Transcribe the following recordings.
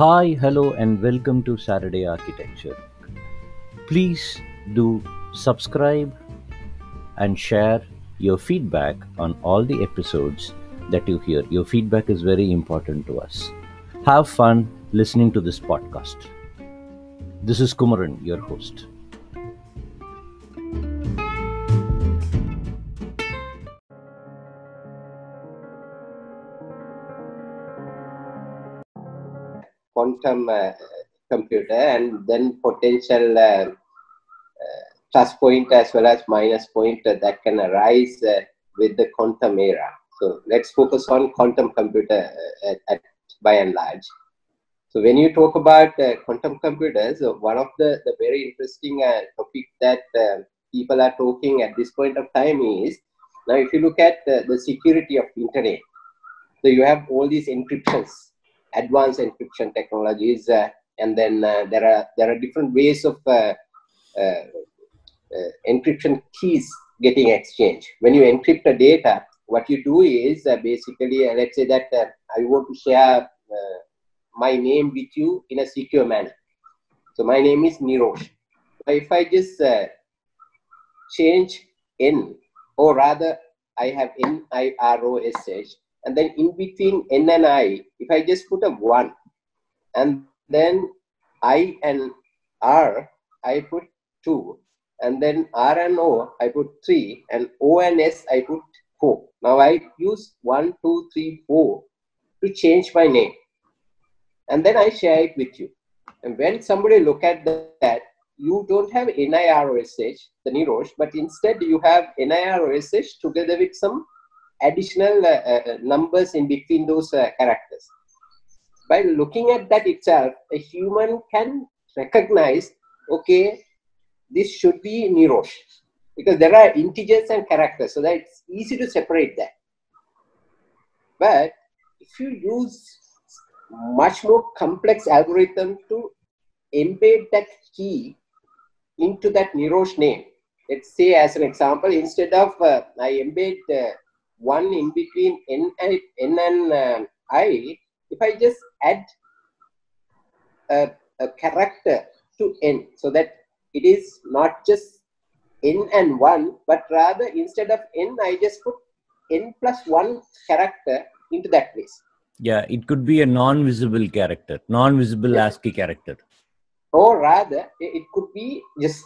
Hi, hello, and welcome to Saturday Architecture. Please do subscribe and share your feedback on all the episodes that you hear. Your feedback is very important to us. Have fun listening to this podcast. This is Kumaran, your host. Quantum computer, and then potential plus point as well as minus point that can arise with the quantum era. So let's focus on quantum computer by and large. So when you talk about quantum computers, one of the very interesting topic that people are talking at this point of time is, now if you look at the security of internet, so you have all these encryptions, advanced encryption technologies, and then there are different ways of encryption keys getting exchanged. When you encrypt the data, what you do is basically, let's say that I want to share my name with you in a secure manner. So my name is Nirosh. If I just change N, or rather I have N-I-R-O-S-H, and then in between N and I, if I just put a 1, and then I and R, I put 2, and then R and O, I put 3, and O and S, I put 4. Now I use 1, 2, 3, 4 to change my name. And then I share it with you. And when somebody look at that, you don't have NIROSH, the Nirosh, but instead you have NIROSH together with some additional numbers in between those characters. By looking at that itself, a human can recognize, okay, this should be Nirosh, because there are integers and characters, so that it's easy to separate that. But if you use much more complex algorithm to embed that key into that Nirosh name, let's say as an example, instead of I embed 1 in between N and I, if I just add a character to N, so that it is not just N and 1, but rather instead of N, I just put N plus 1 character into that place. Yeah, it could be a non-visible character, non-visible ASCII character. Or rather, it could be, just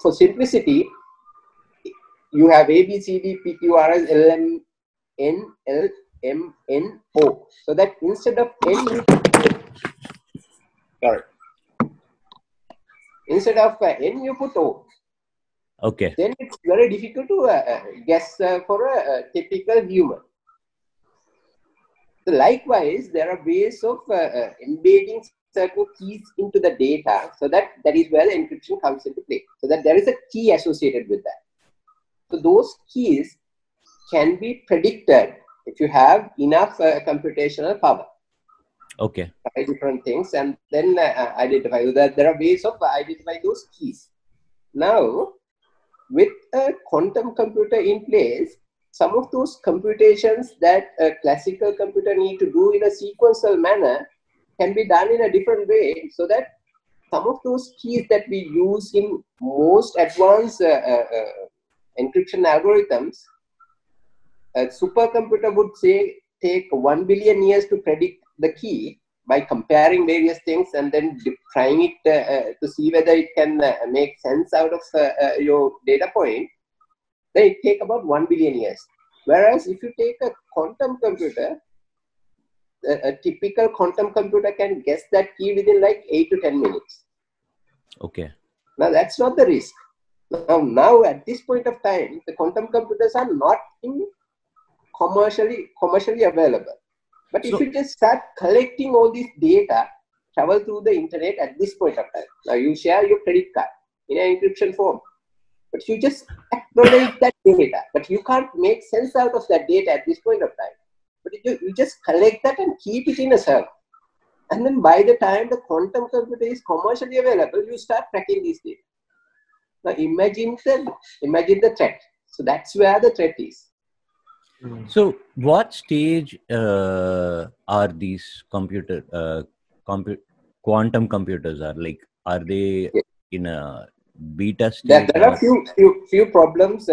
for simplicity, you have A, B, C, D, P, Q, R, S, L, M, N, L, M, N, O. So that instead of N, you put O. Okay. Then it's very difficult to guess for a typical human. So likewise, there are ways of embedding certain keys into the data, so that is where the encryption comes into play. So that there is a key associated with that. So those keys can be predicted if you have enough computational power. Okay. Try different things and then identify that. There are ways of identifying those keys. Now, with a quantum computer in place, some of those computations that a classical computer need to do in a sequential manner can be done in a different way, so that some of those keys that we use in most advanced encryption algorithms, a supercomputer would say take 1 billion years to predict the key by comparing various things and then trying it to see whether it can make sense out of your data point. Then it takes about 1 billion years. Whereas if you take a quantum computer, a typical quantum computer can guess that key within like 8 to 10 minutes. Okay. Now that's not the risk. Now at this point of time, the quantum computers are not in commercially available. But if you just start collecting all this data, travel through the internet at this point of time. Now you share your credit card in an encryption form. But you just acknowledge that data, but you can't make sense out of that data at this point of time. But you just collect that and keep it in a server. And then by the time the quantum computer is commercially available, you start tracking these data. Now imagine the threat. So that's where the threat is. So what stage are these computer quantum computers are? Like, are they in a beta state? There are few problems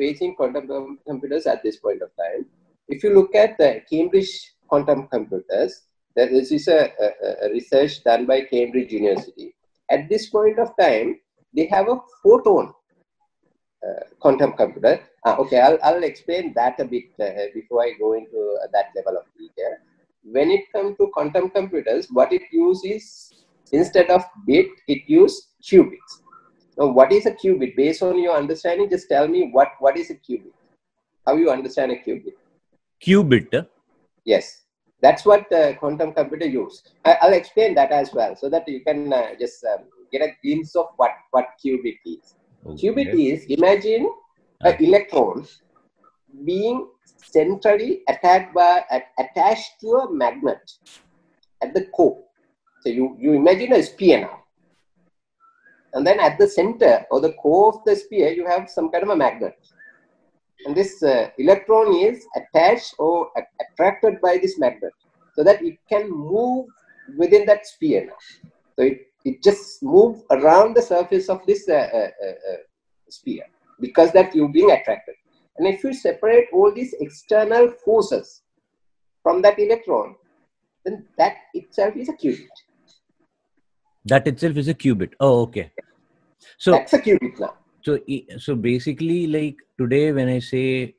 facing quantum computers at this point of time. If you look at the Cambridge quantum computers, this is a research done by Cambridge University. At this point of time, they have a photon quantum computer. I'll explain that a bit before I go into that level of detail. When it comes to quantum computers, what it uses instead of bit, it uses qubits. Now, what is a qubit? Based on your understanding, just tell me what is a qubit? How you understand a qubit? Qubit? Yes. That's what quantum computer use. I'll explain that as well, so that you can just get a glimpse of what qubit is. Okay. Qubit is, imagine electrons being centrally attached to a magnet at the core. So you imagine a sphere now. And then at the center or the core of the sphere, you have some kind of a magnet. And this electron is attached or attracted by this magnet, so that it can move within that sphere now. So it just moves around the surface of this sphere, because that you're being attracted. And if you separate all these external forces from that electron, then that itself is a qubit. That itself is a qubit. Oh, okay. So that's a qubit now. So basically, like today, when I say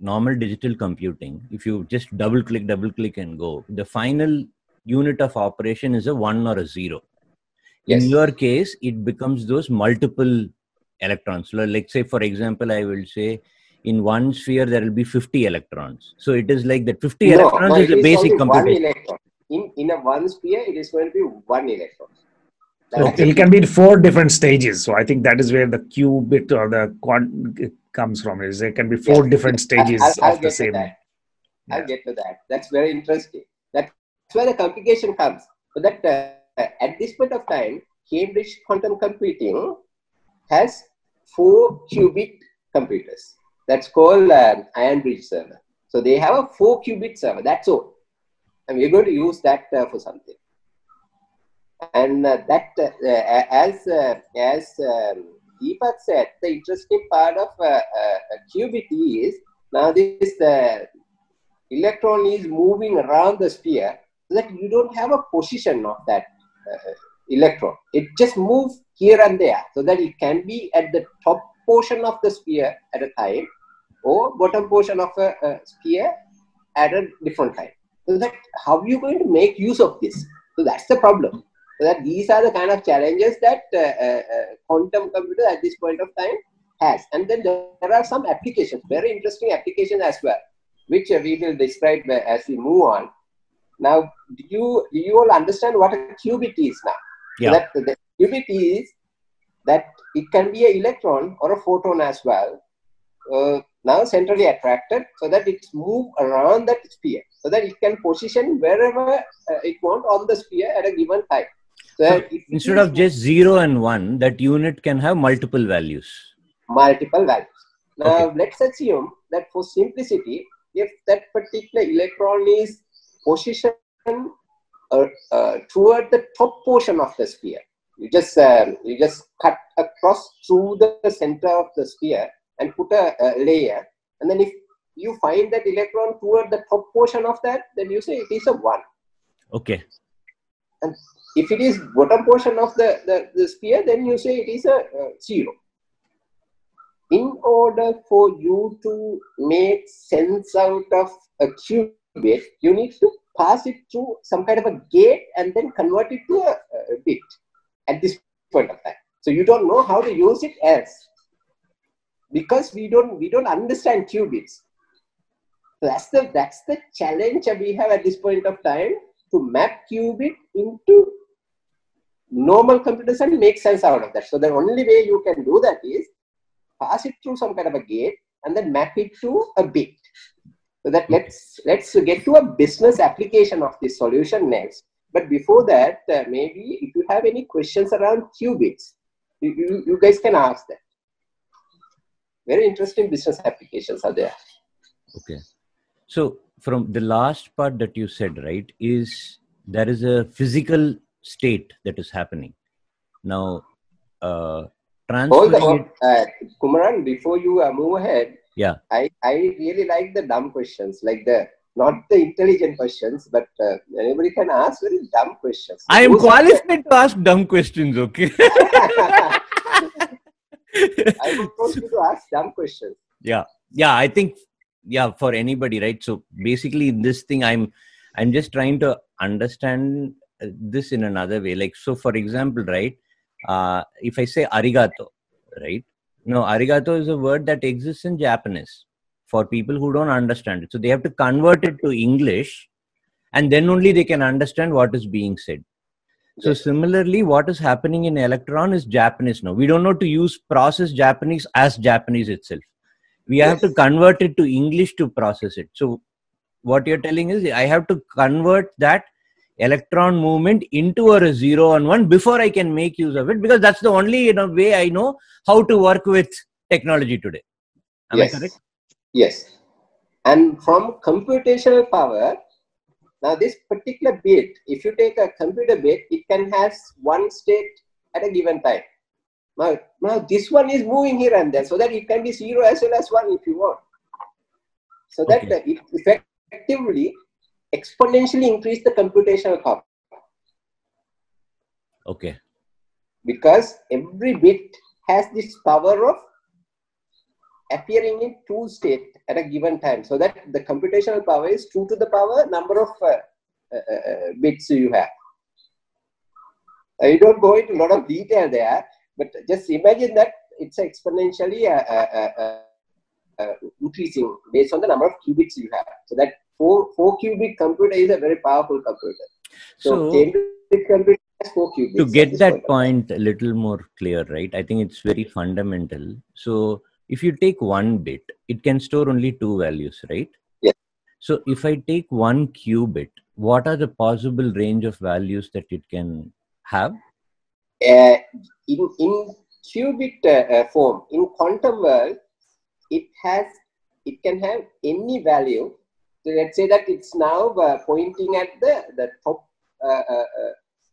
normal digital computing, if you just double click and go, the final unit of operation is a 1 or a 0. Yes. In your case, it becomes those multiple electrons. Like, say, for example, I will say in one sphere, there will be 50 electrons. So it is like that 50 electrons is a basic computation. In a one sphere, it is going to be 1 electron. Okay. It can be in 4 different stages. So I think that is where the qubit or the quant comes from. Is there can be 4 different stages of the same. I'll get to that. That's very interesting. That's where the complication comes. So that at this point of time, Cambridge Quantum Computing has 4 qubit computers. That's called IronBridge server. So they have a 4 qubit server. That's all. And we're going to use that for something. And that, as Deepak said, the interesting part of qubit is, now this electron is moving around the sphere, so that you don't have a position of that electron. It just moves here and there, so that it can be at the top portion of the sphere at a time, or bottom portion of a sphere at a different time. So that how are you going to make use of this? So that's the problem. So that these are the kind of challenges that quantum computer at this point of time has. And then there are some applications, very interesting applications as well, which we will describe as we move on. Now, do you all understand what a qubit is now? Yeah. So that the qubit is that it can be an electron or a photon as well, now centrally attracted, so that it's moved around that sphere, so that it can position wherever it wants on the sphere at a given time. So instead of just 0 and 1, that unit can have multiple values. Multiple values. Now, let's assume that for simplicity, if that particular electron is positioned toward the top portion of the sphere, you just cut across through the center of the sphere and put a layer, and then if you find that electron toward the top portion of that, then you say it is a 1. Okay. And if it is bottom portion of the sphere, then you say it is a 0. In order for you to make sense out of a qubit, you need to pass it through some kind of a gate and then convert it to a bit at this point of time. So you don't know how to use it else, because we don't understand qubits. That's the challenge that we have at this point of time, to map qubit into normal computers and make sense out of that. So the only way you can do that is pass it through some kind of a gate and then map it to a bit. So that let's get to a business application of this solution next. But before that, maybe if you have any questions around qubits, you guys can ask them. Very interesting business applications are there. Okay. So from the last part that you said, right, is there is a physical state that is happening. Now, transferring Kumaran, before you move ahead, yeah, I really like the dumb questions, like the not the intelligent questions, but anybody can ask very dumb questions. I am qualified to ask dumb questions, okay? I would want you to ask dumb questions. Yeah, yeah, I think, yeah, for anybody, right? So basically, in this thing, I'm just trying to understand this in another way. Like, so for example, right? If I say arigato, right? No, arigato is a word that exists in Japanese for people who don't understand it. So they have to convert it to English, and then only they can understand what is being said. So similarly, what is happening in Electron is Japanese now. We don't know to use process Japanese as Japanese itself. We have to convert it to English to process it. So what you're telling is I have to convert that electron movement into a 0 and 1 before I can make use of it, because that's the only, you know, way I know how to work with technology today. Am I correct? Yes. And from computational power, now this particular bit, if you take a computer bit, it can have one state at a given time. Now this one is moving here and there, so that it can be 0 as well as 1 if you want. So that it effectively exponentially increase the computational power. Okay. Because every bit has this power of appearing in true state at a given time, so that the computational power is 2 to the power number of bits you have. I don't go into a lot of detail there, but just imagine that it's exponentially increasing based on the number of qubits you have. So that 4 qubit computer is a very powerful computer. So Cambridge computer has 4 qubits. To get that point a little more clear, right? I think it's very fundamental. So if you take one bit, it can store only 2 values, right? Yes. So if I take 1 qubit, what are the possible range of values that it can have? In qubit form, in quantum world, it can have any value. So let's say that it's now pointing at the top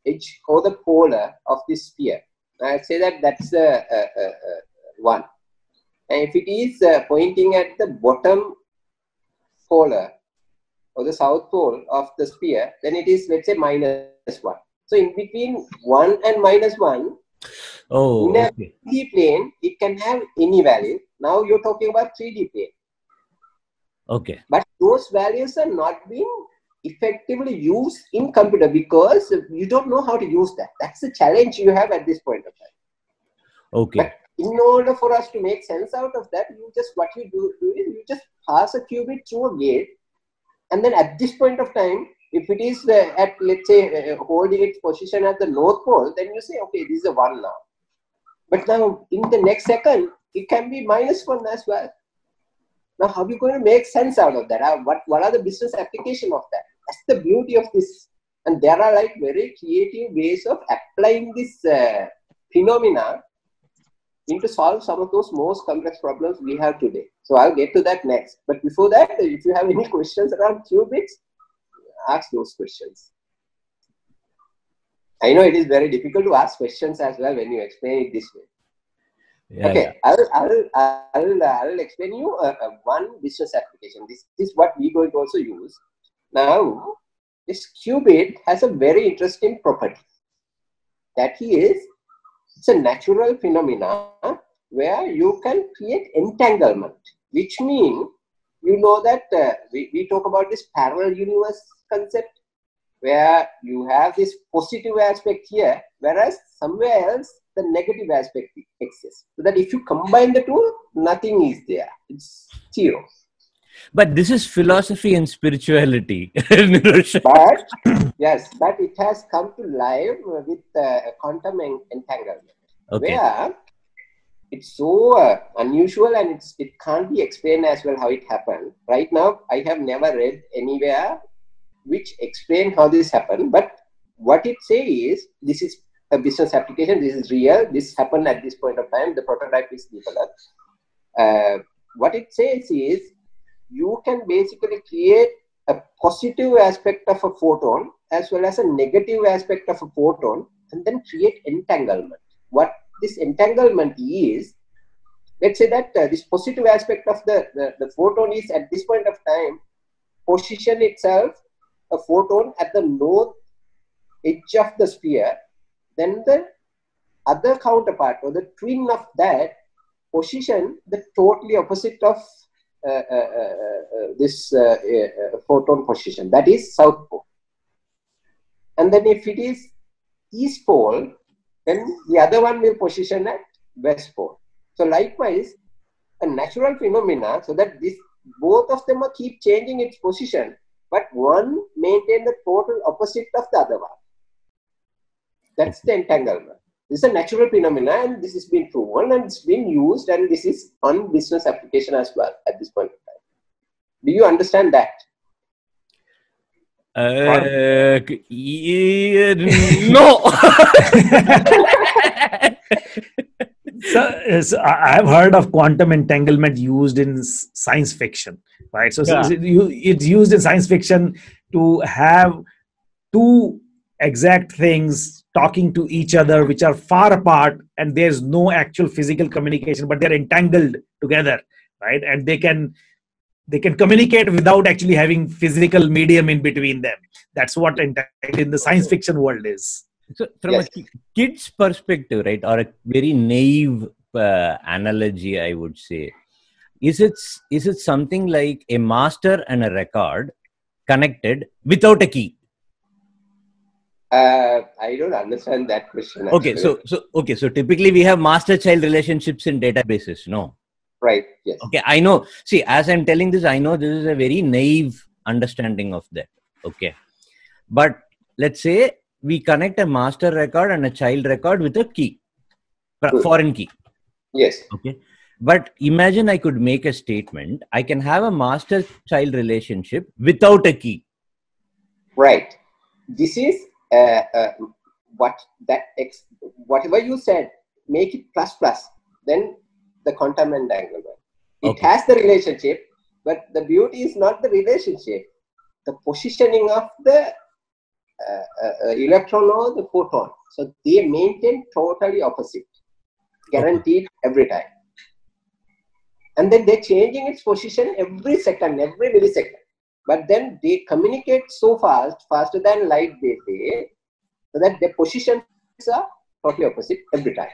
edge or the polar of this sphere. I'd say that that's the 1. And if it is pointing at the bottom polar or the south pole of the sphere, then it is, let's say, -1. So in between 1 and -1, in a 3D plane, it can have any value. Now you're talking about 3D plane. Okay. But those values are not being effectively used in computer because you don't know how to use that. That's the challenge you have at this point of time. Okay. But in order for us to make sense out of that, what you do is you just pass a qubit through a gate, and then at this point of time, if it is at, let's say, holding its position at the north pole, then you say, okay, this is a 1 now. But now in the next second, it can be -1 as well. Now, how are you going to make sense out of that? What are the business application of that? That's the beauty of this. And there are like very creative ways of applying this phenomena into solve some of those most complex problems we have today. So I'll get to that next. But before that, if you have any questions around qubits, ask those questions. I know it is very difficult to ask questions as well when you explain it this way. Yeah, okay, yeah. I'll explain you one business application. This is what we're going to also use. Now, this qubit has a very interesting property. That it's a natural phenomena where you can create entanglement, which means, you know that we talk about this parallel universe concept, where you have this positive aspect here, whereas somewhere else, the negative aspect exists. So that if you combine the two, nothing is there. It's 0. But this is philosophy and spirituality. But, yes, but it has come to life with quantum entanglement. Okay. Where it's so unusual and it can't be explained as well how it happened. Right now, I have never read anywhere which explain how this happened. But what it says is, this is a business application, this is real, this happened at this point of time, the prototype is developed. What it says is, you can basically create a positive aspect of a photon as well as a negative aspect of a photon, and then create entanglement. What this entanglement is, let's say that this positive aspect of the photon is at this point of time position itself a photon at the north edge of the sphere, then the other counterpart or the twin of that position the totally opposite of this photon position, that is south pole. And then if it is east pole, then the other one will position at west pole. So likewise, a natural phenomena, so that this both of them are keep changing its position, but one maintain the total opposite of the other one. That's the entanglement. This is a natural phenomena, and this has been proven and it's been used, and this is on business application as well at this point of time. Do you understand that? Yeah, no. So I've heard of quantum entanglement used in science fiction, right? So yeah. It's used in science fiction to have two exact things talking to each other, which are far apart, and there's no actual physical communication, but they're entangled together, right? And they can communicate without actually having physical medium in between them. That's what entangled in the science fiction world is. So from yes. a kid's perspective, right, or a very naive analogy, I would say, is it something like a master and a record connected without a key? I don't understand that question. Actually. Okay, so typically we have master-child relationships in databases, no? Right. Yes. Okay, I know. See, as I'm telling this, I know this is a very naive understanding of that. Okay, but let's say we connect a master record and a child record with a key, foreign key. Yes. Okay. But imagine I could make a statement. I can have a master-child relationship without a key. Right. This is whatever you said, make it plus, then the quantum entanglement. It okay. has the relationship, but the beauty is not the relationship. The positioning of the electron or the photon, so they maintain totally opposite, guaranteed every time, and then they're changing its position every second, every millisecond, but then they communicate so fast, faster than light, they say, so that their positions are totally opposite every time.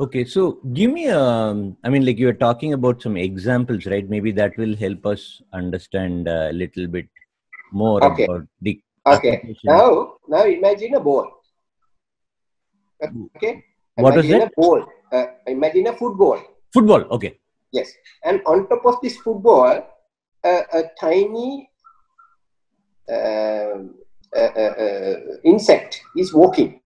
Okay, so give me I mean, like, you were talking about some examples, right? Maybe that will help us understand a little bit more okay. about the okay. Now imagine a ball. Okay. What is it? A ball. Imagine a football. Football. Okay. Yes. And on top of this football, a tiny insect is walking.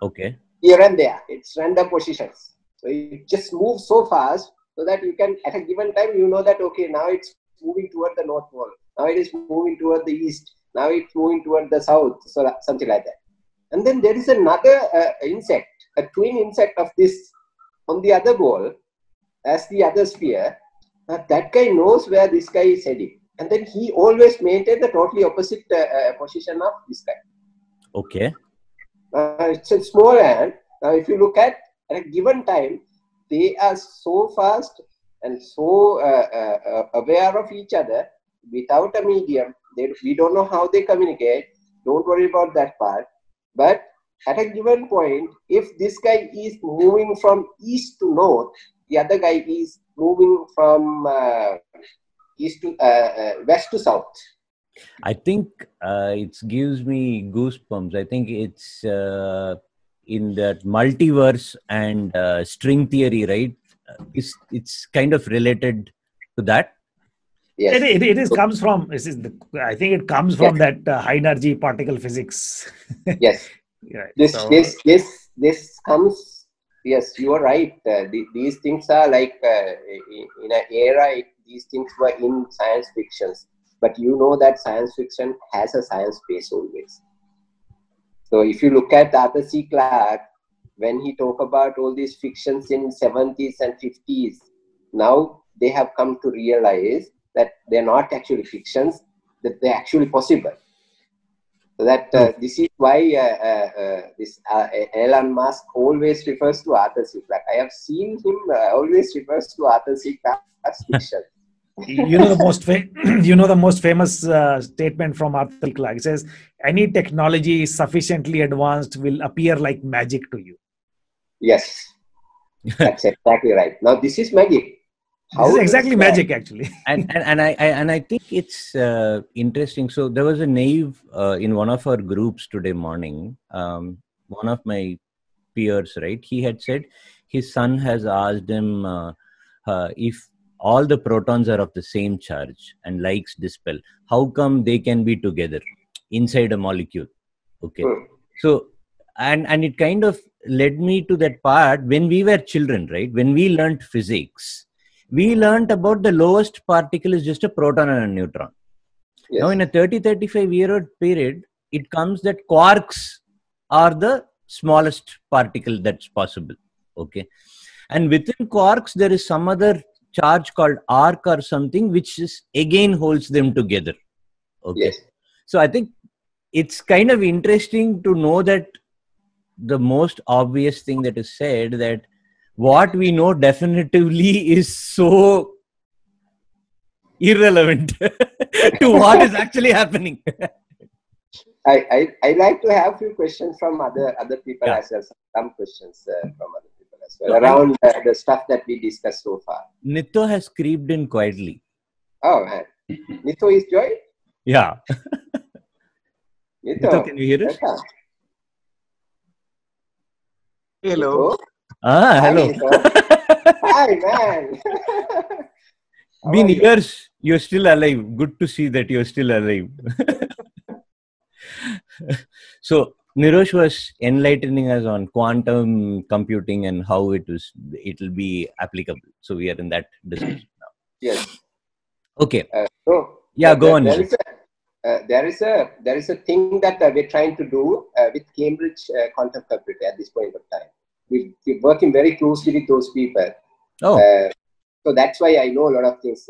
Okay. Here and there. It's random positions. So it just moves so fast so that you can, at a given time, you know that, okay, now it's moving toward the north pole. Now it is moving toward the east. Now it's moving toward the south. So something like that. And then there is another insect, a twin insect of this on the other ball as the other sphere. That guy knows where this guy is heading. And then he always maintains the totally opposite position of this guy. Okay. It's a small ant. Now if you look at a given time, they are so fast and so aware of each other. Without a medium, we don't know how they communicate. Don't worry about that part. But at a given point, if this guy is moving from east to north, the other guy is moving from west to south. I think it gives me goosebumps. I think it's in that multiverse and string theory, right? It's kind of related to that. Yes. I think it comes from yes. that high energy particle physics. Yes. Right. This comes. Yes, you are right. These things are like in an era. These things were in science fictions, but you know that science fiction has a science base always. So if you look at Arthur C. Clarke, when he talked about all these fictions in 70s and 50s, now they have come to realize that they're not actually fictions. that they're actually possible. So that this is why Elon Musk always refers to Arthur C. Clarke. I have seen him always refers to Arthur C. Clarke as fiction. You know the most famous statement from Arthur Clarke. It says, "Any technology sufficiently advanced will appear like magic to you." Yes, that's exactly right. Now this is magic. This is exactly magic, actually. and I think it's interesting. So there was a naive in one of our groups today morning. One of my peers, right? He had said his son has asked him if all the protons are of the same charge and likes dispel, how come they can be together inside a molecule? Okay. So, and it kind of led me to that part when we were children, right? When we learned physics, we learned about the lowest particle is just a proton and a neutron. Yes. Now in a 30-35 year old period, it comes that quarks are the smallest particle that's possible. Okay. And within quarks, there is some other charge called arc or something, which is again holds them together. Okay. Yes. So I think it's kind of interesting to know that the most obvious thing that is said, that what we know definitively is so irrelevant to what is actually happening. I like to have a few questions from other people as well. Some questions from other people as well, around the stuff that we discussed so far. Nitto has creeped in quietly. Oh, man. Nitto is Joy? Yeah. Nitto, can you hear us? Hello. Nitto? Ah, hello. Hi, man. Been years, you're still alive. Good to see that you're still alive. So, Nirosh was enlightening us on quantum computing and how it'll be applicable. So, we are in that discussion now. Yes. Okay. Go on. There is a thing that we're trying to do with Cambridge Quantum Computing at this point of time. We're working very closely with those people. Oh. So that's why I know a lot of things.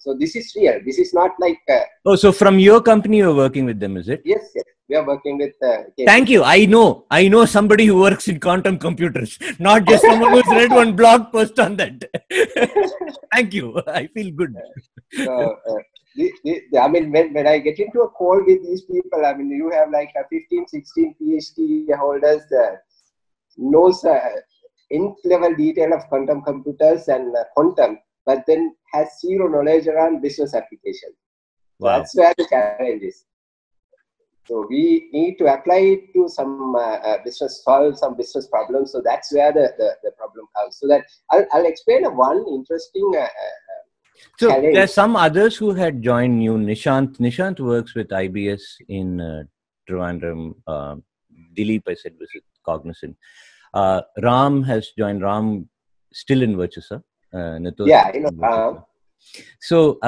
So this is real. This is not like... so from your company, you're working with them, is it? Yes, yes. We are working with... Thank you. I know somebody who works in quantum computers, not just someone who's read one blog post on that. Thank you. I feel good. I mean, when I get into a call with these people, I mean, you have like 15, 16 PhD holders there. Knows in-level detail of quantum computers and quantum, but then has zero knowledge around business application. Wow. That's where the challenge is. So we need to apply it to some solve some business problems. So that's where the problem comes. So that I'll explain one interesting so challenge. There are some others who had joined you. Nishant works with IBS in Trivandrum. Dilip, I said, was it Cognizant? Ram has joined. Ram still in Virtusa. So,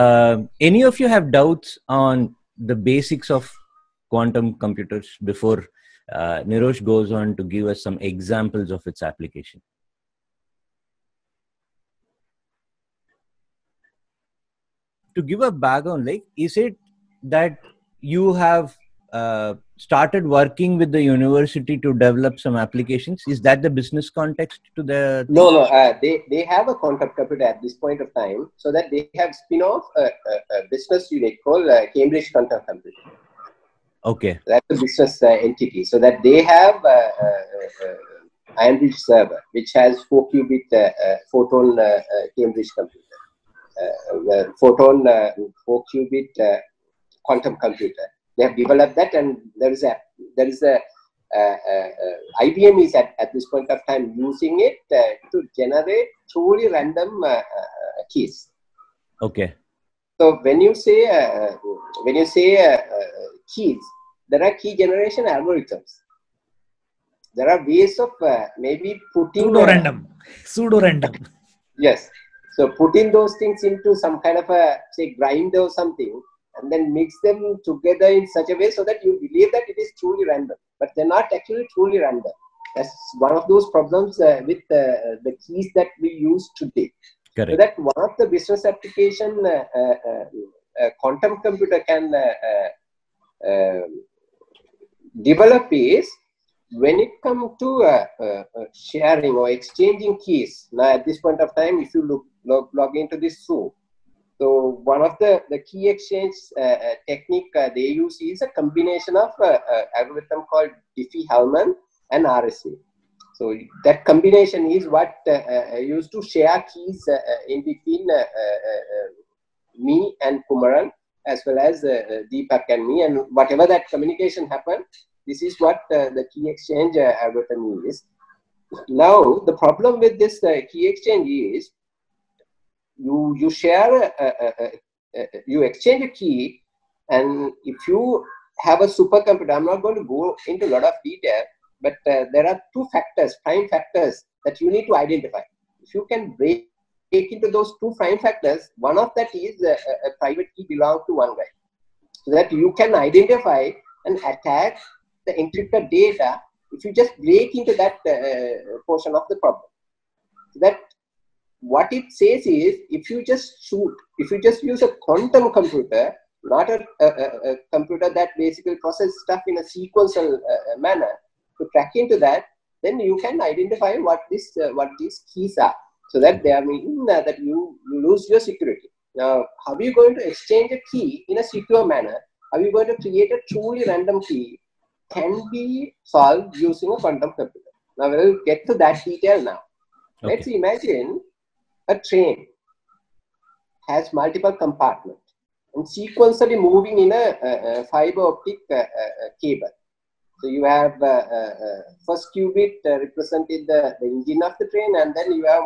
any of you have doubts on the basics of quantum computers before Nirosh goes on to give us some examples of its application? To give a background, like, is it that you have started working with the university to develop some applications? Is that the business context to the... No. They have a quantum computer at this point of time, so that they have spin-off a business unit called Cambridge Quantum Computing. Okay. That's a business entity. So that they have IronBridge server, which has 4-qubit photon Cambridge computer. Photon 4-qubit quantum computer. They have developed that, and IBM is at this point of time using it to generate truly random keys. Okay. So when you say keys, there are key generation algorithms. There are ways of maybe putting pseudo random. Yes. So putting those things into some kind of a, say, grinder or something, and then mix them together in such a way so that you believe that it is truly random. But they're not actually truly random. That's one of those problems with the keys that we use today. Correct. So that one of the business application quantum computer can develop is when it comes to sharing or exchanging keys. Now, at this point of time, if you log into this Zoom, so one of the key exchange technique they use is a combination of algorithm called Diffie-Hellman and RSA. So that combination is what used to share keys in between me and Kumaran, as well as Deepak and me, and whatever that communication happened, this is what the key exchange algorithm is. Now, the problem with this key exchange is you exchange a key, and if you have a supercomputer, I'm not going to go into a lot of detail, but there are two factors, prime factors, that you need to identify. If you can break into those two prime factors, one of that is a private key belongs to one guy, so that you can identify and attack the encrypted data if you just break into that portion of the problem. So that what it says is, if you just shoot, if you just use a quantum computer, not a computer that basically processes stuff in a sequential manner, to crack into that, then you can identify what these keys are. So that they mean that you lose your security. Now, how are you going to exchange a key in a secure manner? Are you going to create a truly random key? Can be solved using a quantum computer. Now, we'll get to that detail now. Okay. Let's imagine a train has multiple compartments and sequentially moving in a fiber optic cable. So you have first qubit represented the engine of the train, and then you have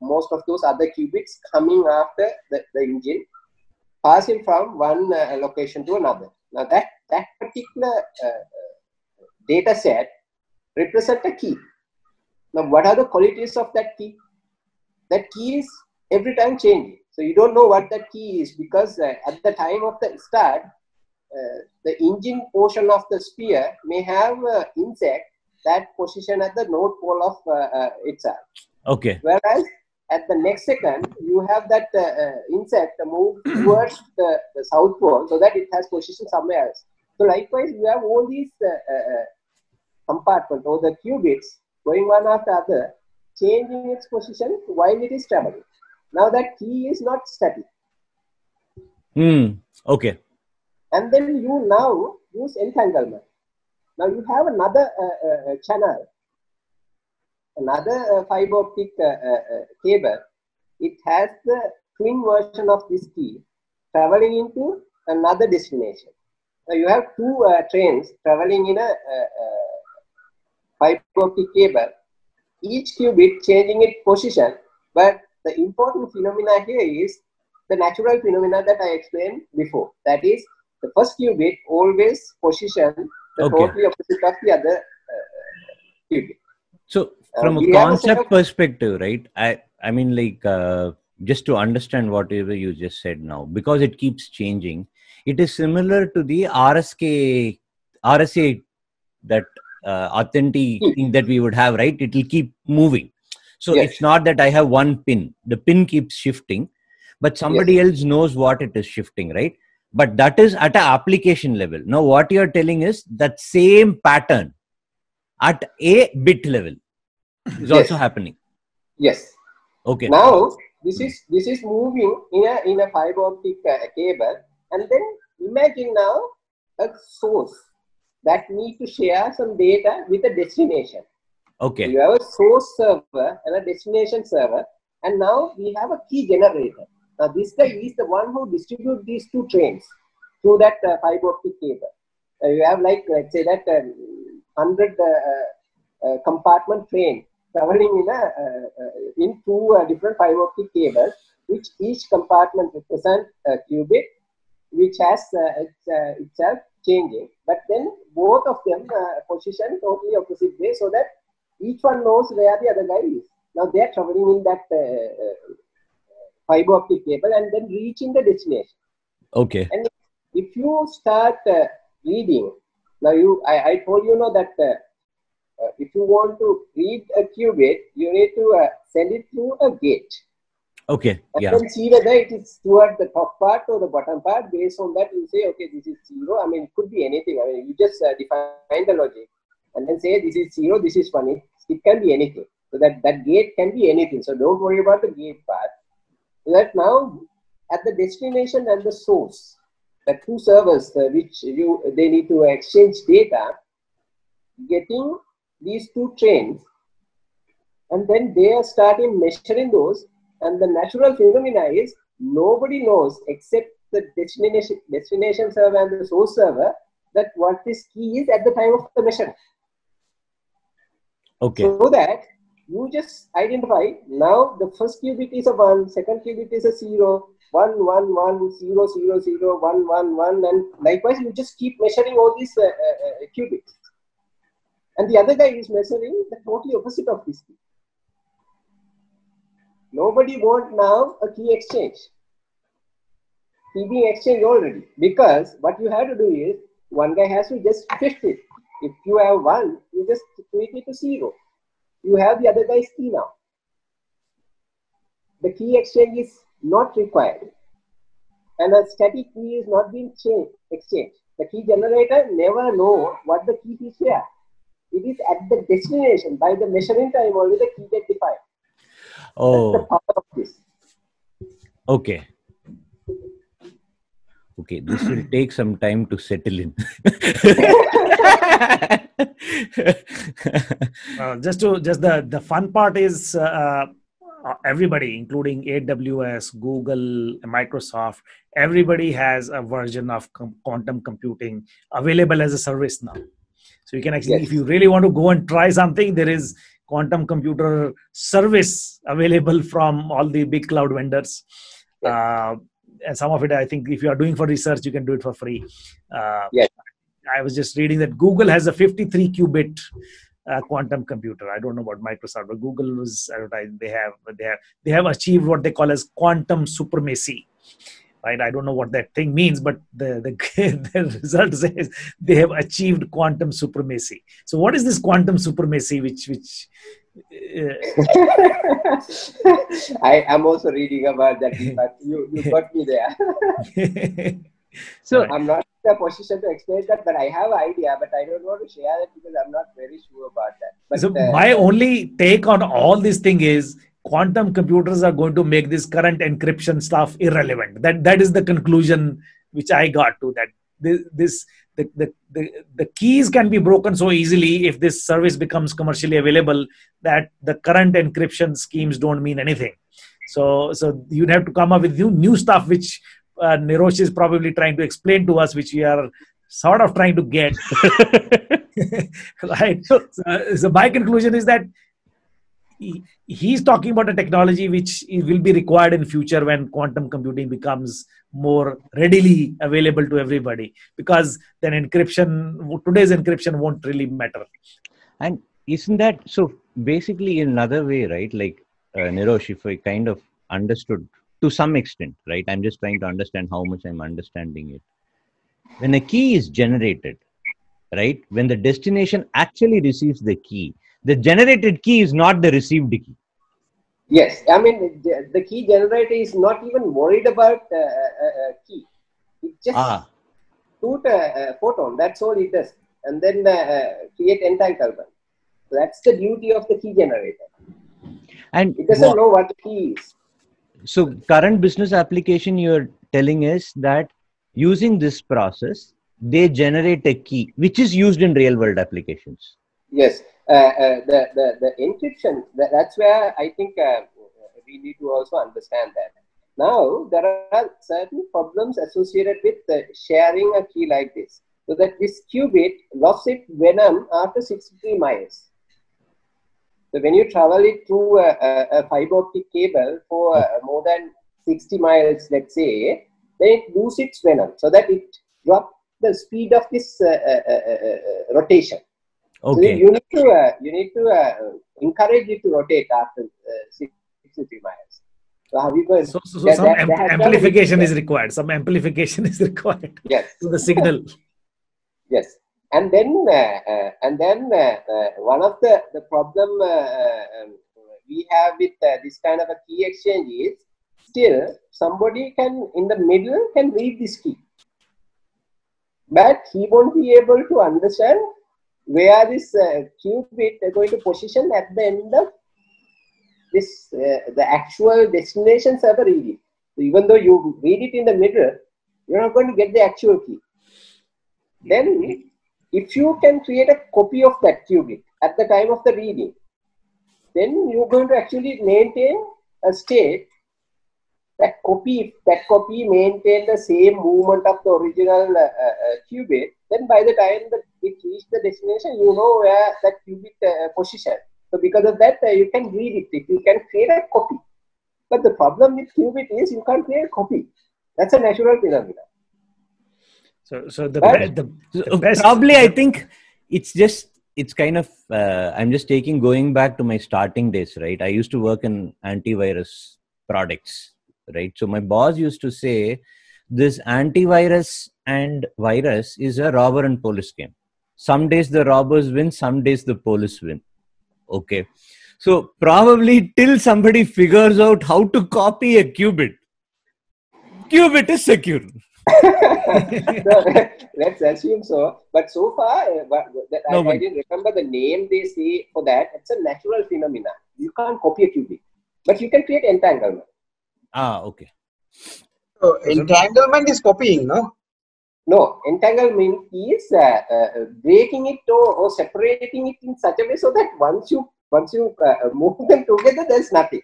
most of those other qubits coming after the engine, passing from one location to another. Now that particular data set represents a key. Now what are the qualities of that key? That key is every time changing. So you don't know what that key is, because at the time of the start, the engine portion of the sphere may have insect that position at the north pole of itself. Okay. Whereas at the next second, you have that insect move towards the south pole, so that it has position somewhere else. So likewise, you have all these compartments or the qubits going one after other, changing its position while it is traveling. Now that key is not static. Okay. And then you now use entanglement. Now you have another channel, another fiber optic cable. It has the twin version of this key traveling into another destination. Now you have two trains traveling in a fiber optic cable, each qubit changing its position. But the important phenomena here is the natural phenomena that I explained before. That is, the first qubit always position the totally opposite of the other qubit. So, from a concept perspective, right? I mean, like, just to understand whatever you just said now, because it keeps changing, it is similar to the RSA that thing that we would have, right? It will keep moving. So, it's not that I have one pin. The pin keeps shifting, but somebody else knows what it is shifting, right? But that is at an application level. Now, what you're telling is that same pattern at a bit level is also happening. Yes. Okay. Now, this is moving in a fiber optic cable. And then imagine now a source that needs to share some data with a destination. Okay. You have a source server and a destination server. And now we have a key generator. Now, this guy is the one who distributes these two trains through that fiber optic cable. You have, like, let's say that 100 compartment train traveling in two different fiber optic cables, which each compartment represents a qubit, which has itself changing. But then both of them position totally opposite way, so that each one knows where the other guy is. Now, they are traveling in that fiber optic cable and then reaching the destination. Okay. And if you start reading, now I told you know that if you want to read a qubit, you need to send it through a gate. Okay. And yeah. Then see whether it is toward the top part or the bottom part. Based on that, you say, okay, this is zero. I mean, it could be anything. I mean, you just define the logic and then say, this is zero, this is one. It can be anything. So that gate can be anything. So don't worry about the gate part. So that now at the destination and the source, the two servers which they need to exchange data, getting these two trains, and then they are starting measuring those. And the natural phenomena is nobody knows except the destination server and the source server that what this key is at the time of the measurement. Okay. So that you just identify now the first qubit is a 1, second qubit is a 0, 1, 1, 1, 0, 0, 0, 1, 1, 1, and likewise you just keep measuring all these qubits. And the other guy is measuring the totally opposite of this key. Nobody wants now a key exchange. Key being exchanged already, because what you have to do is one guy has to just shift it. If you have 1, you just tweak it to 0. You have the other guy's key now. The key exchange is not required. And a static key is not being exchanged. The key generator never knows what the key is here. It is at the destination. By the measuring time, only the key gets defined. Oh. That's the power of this. Okay. Okay, this will take some time to settle in. The fun part is everybody, including AWS, Google, Microsoft, everybody has a version of quantum computing available as a service now. So you can actually, yes, if you really want to go and try something, there is quantum computer service available from all the big cloud vendors. Yes. And some of it, I think, if you are doing for research, you can do it for free. Yes. I was just reading that Google has a 53-qubit quantum computer. I don't know about Microsoft, but Google was advertising. They have achieved what they call as quantum supremacy. Right? I don't know what that thing means, but the result says they have achieved quantum supremacy. So, what is this quantum supremacy? I am also reading about that, but you got me there. So I'm not in a position to explain that, but I have an idea, but I don't want to share that because I'm not very sure about that. But, so my only take on all this thing is quantum computers are going to make this current encryption stuff irrelevant. That is the conclusion which I got to, that the keys can be broken so easily if this service becomes commercially available that the current encryption schemes don't mean anything. So you'd have to come up with new stuff which Nirosh is probably trying to explain to us, which we are sort of trying to get. Right? So my conclusion is that he's talking about a technology which will be required in future when quantum computing becomes more readily available to everybody, because then today's encryption won't really matter. And isn't that, so basically in another way, right? Like Nirosh, if I kind of understood, to some extent, right? I'm just trying to understand how much I'm understanding it. When a key is generated, right? When the destination actually receives the key, the generated key is not the received key. Yes. I mean, the key generator is not even worried about key. It just shoot a photon. That's all it does. And then create entanglement. So that's the duty of the key generator. And it doesn't know what the key is. So current business application you're telling is that using this process, they generate a key, which is used in real world applications. Yes. The encryption, that's where I think we need to also understand that. Now, there are certain problems associated with sharing a key like this. So that this qubit lost its venom after 63 miles. So when you travel it through a fiber optic cable for more than 60 miles, let's say, then it loses its venom, so that it drops the speed of this rotation. Okay. So you need to encourage it to rotate after 63 miles. So how you going? So some amplification is required. Some amplification is required. Yes. To the signal. Yes. And then one of the problem we have with this kind of a key exchange is still somebody can, in the middle, can read this key. But he won't be able to understand where this qubit is going to position at the end of this, the actual destination server reading. So even though you read it in the middle, you're not going to get the actual key. Then, if you can create a copy of that qubit at the time of the reading, then you're going to actually maintain a state. If that copy maintained the same movement of the original qubit, then by the time that it reached the destination, you know where that qubit position. So because of that, you can read it. If you can create a copy. But the problem with qubit is you can't create a copy. That's a natural phenomenon. I'm just going back to my starting days, right? I used to work in antivirus products, right? So my boss used to say, this antivirus and virus is a robber and police game. Some days the robbers win, some days the police win. Okay. So probably till somebody figures out how to copy a qubit, qubit is secure. So, let's assume so. But so far, I didn't remember the name they say for that. It's a natural phenomenon. You can't copy a qubit, but you can create entanglement. Ah, okay. So entanglement is copying, no? No, entanglement is breaking it or separating it in such a way so that once you move them together, there's nothing.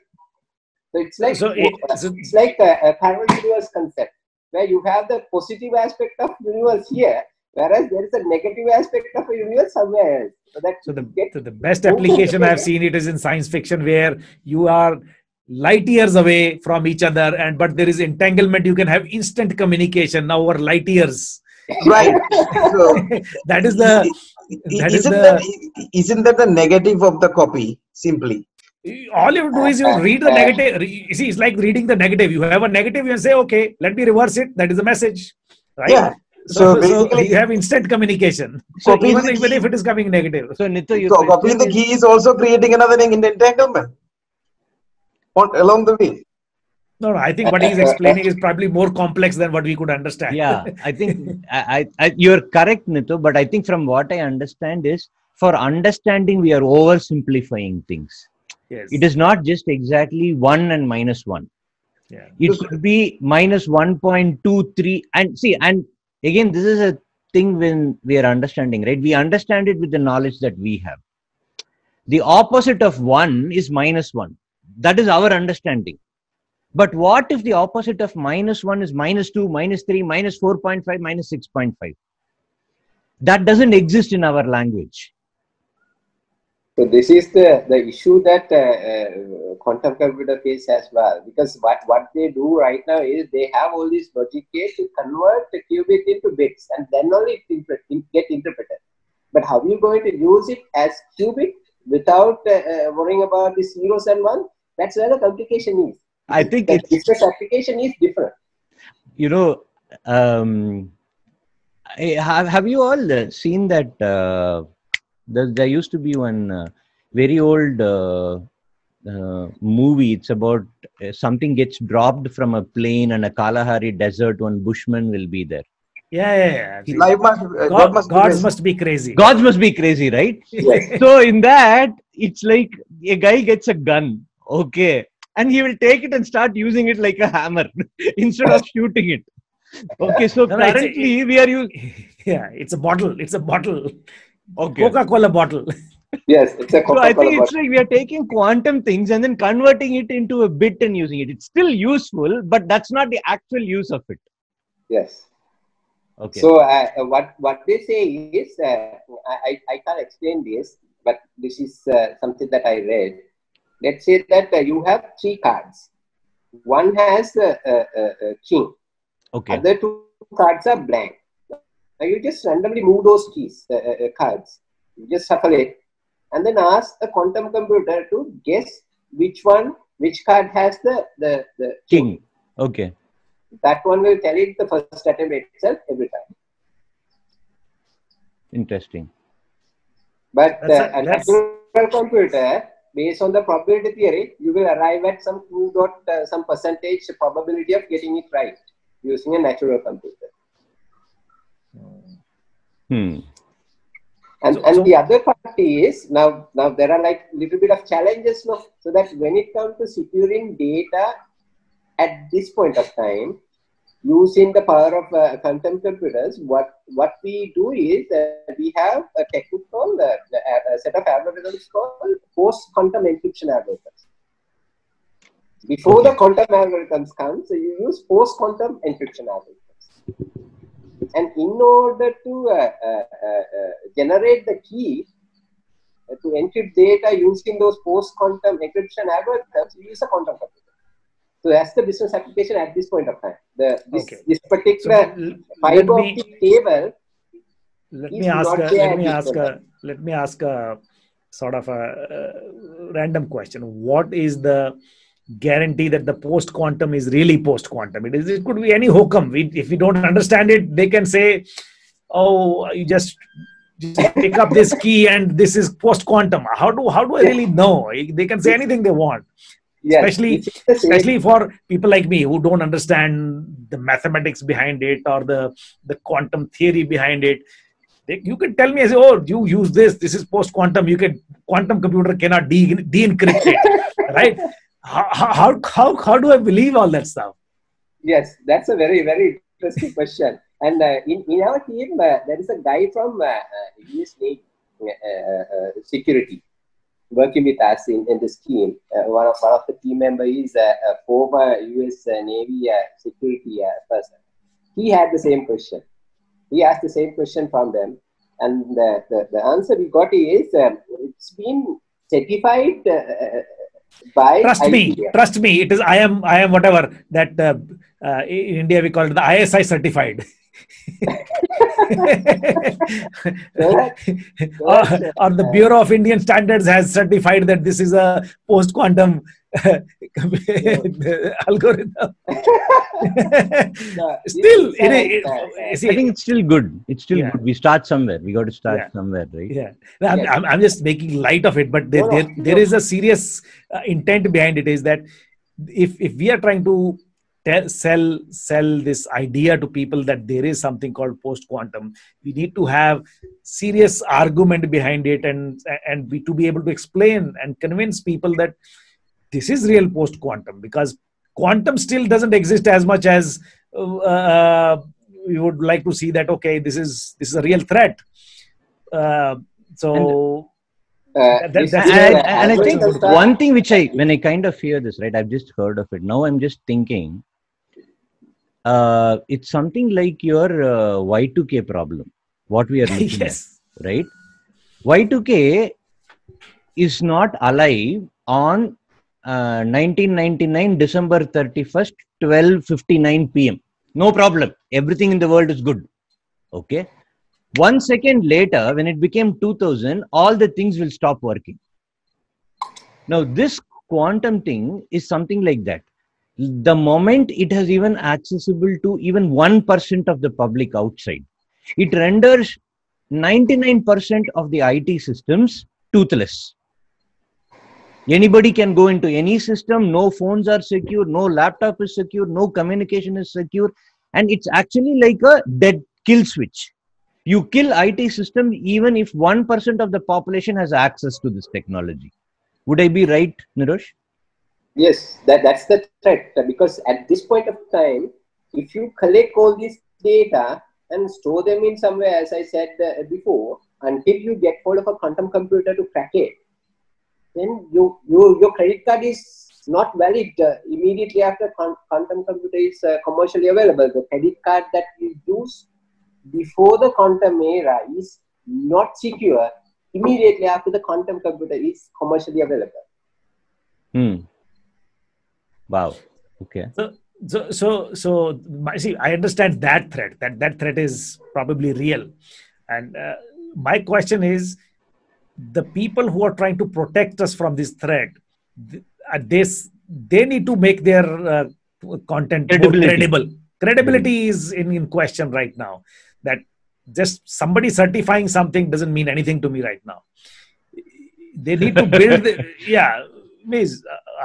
So it's like it's like a parallel universe concept where you have the positive aspect of universe here, whereas there is a negative aspect of a universe somewhere else. So the best application I've seen it is in science fiction, where you are light years away from each other, but there is entanglement. You can have instant communication now over light years. Right. So, that is the. Isn't that the negative of the copy? Simply. All you do is you read the negative. See, it's like reading the negative. You have a negative, you say, okay, let me reverse it. That is the message. Right? Yeah. So you have instant communication. So even if it is coming negative. So copying the key is also creating another entanglement. Along the way. No, I think what he's explaining is probably more complex than what we could understand. Yeah, I think you're correct, Nithu, but I think from what I understand is, for understanding, we are oversimplifying things. Yes. It is not just exactly 1 and minus 1. Yeah. It could be minus 1.23. And again, this is a thing when we are understanding, right? We understand it with the knowledge that we have. The opposite of 1 is minus 1. That is our understanding. But what if the opposite of minus 1 is minus 2, minus 3, minus 4.5, minus 6.5? That doesn't exist in our language. So this is the issue that quantum computer face as well. Because what they do right now is they have all these logic gates to convert the qubit into bits. And then only it gets interpreted. But how are you going to use it as qubit without worrying about the zeros and ones? That's where the complication is. I think the business application is different. You know, have you all seen that there used to be one very old movie. It's about something gets dropped from a plane and a Kalahari desert. One Bushman will be there. Yeah. Gods must be crazy, right? Yes. So in that, it's like a guy gets a gun. Okay. And he will take it and start using it like a hammer instead of shooting it. Okay, so currently we are using... Yeah, it's a bottle. It's a bottle. Okay. Coca-Cola bottle. Yes, it's a Coca-Cola bottle. So I think it's like we are taking quantum things and then converting it into a bit and using it. It's still useful, but that's not the actual use of it. Yes. Okay. So what they say is, I can't explain this, but this is something that I read. Let's say that you have 3 cards. One has a king. Okay. Other 2 cards are blank. Now you just randomly move those cards. You just shuffle it, and then ask a quantum computer to guess which card has the king. Okay. That one will tell it the first attempt itself every time. Interesting. But a natural computer based on the probability theory, you will arrive at some some percentage probability of getting it right using a natural computer. Hmm. And the other part is, now there are like little bit of challenges, so that when it comes to securing data at this point of time, using the power of quantum computers, what we do is we have a technical set of algorithms called post-quantum encryption algorithms. Before the quantum algorithms come, so you use post-quantum encryption algorithms. And in order to generate the key to encrypt data using those post-quantum encryption algorithms, we use a quantum computer. So that's the business application at this point of time. This particular fiber optic cable. Let me ask a sort of a random question. What is the guarantee that the post-quantum is really post-quantum? It could be any hokum. If we don't understand it, they can say, "Oh, you just pick up this key and this is post-quantum." How do I really know? They can say anything they want. Yes. Especially for people like me who don't understand the mathematics behind it or the quantum theory behind it. You can tell me, I say, "Oh, you use this. This is post-quantum. You can quantum computer cannot de-encrypt it," right? How do I believe all that stuff? Yes, that's a very, very interesting question. And in our team, there is a guy from US Navy security working with us in this team. One of the team members is a former US Navy security person. He had the same question. He asked the same question from them. And the answer we got is, it's been certified trust me, it is I am whatever that in India we call it the ISI certified. Or the Bureau of Indian Standards has certified that this is a post-quantum algorithm. I think it's still good. It's still good. We start somewhere. We got to start somewhere, right? Yeah. I'm just making light of it, but there is a serious intent behind it. Is that if we are trying to sell this idea to people that there is something called post-quantum, we need to have serious argument behind it and to be able to explain and convince people that this is real post-quantum, because quantum still doesn't exist as much as we would like to see that, okay, this is a real threat. And I think one thing which when I kind of hear this, right, I've just heard of it. Now I'm just thinking, it's something like your Y2K problem, what we are looking at, right? Y2K is not alive on 1999, December 31st, 12:59 p.m. No problem. Everything in the world is good. Okay. 1 second later, when it became 2000, all the things will stop working. Now, this quantum thing is something like that. The moment it has even accessible to even 1% of the public outside, it renders 99% of the IT systems toothless. Anybody can go into any system, no phones are secure, no laptop is secure, no communication is secure, and it's actually like a dead kill switch. You kill IT system even if 1% of the population has access to this technology. Would I be right, Nirosh? Yes, that's the threat, because at this point of time, if you collect all this data and store them in somewhere, as I said before, until you get hold of a quantum computer to crack it, then your credit card is not valid immediately after quantum computer is commercially available. The credit card that you use before the quantum era is not secure immediately after the quantum computer is commercially available. Hmm. Wow. Okay. So see, I understand that threat. That threat is probably real. And my question is, the people who are trying to protect us from this threat, they need to make their content more credible. Credibility is in question right now. That just somebody certifying something doesn't mean anything to me right now. They need to build the, yeah. I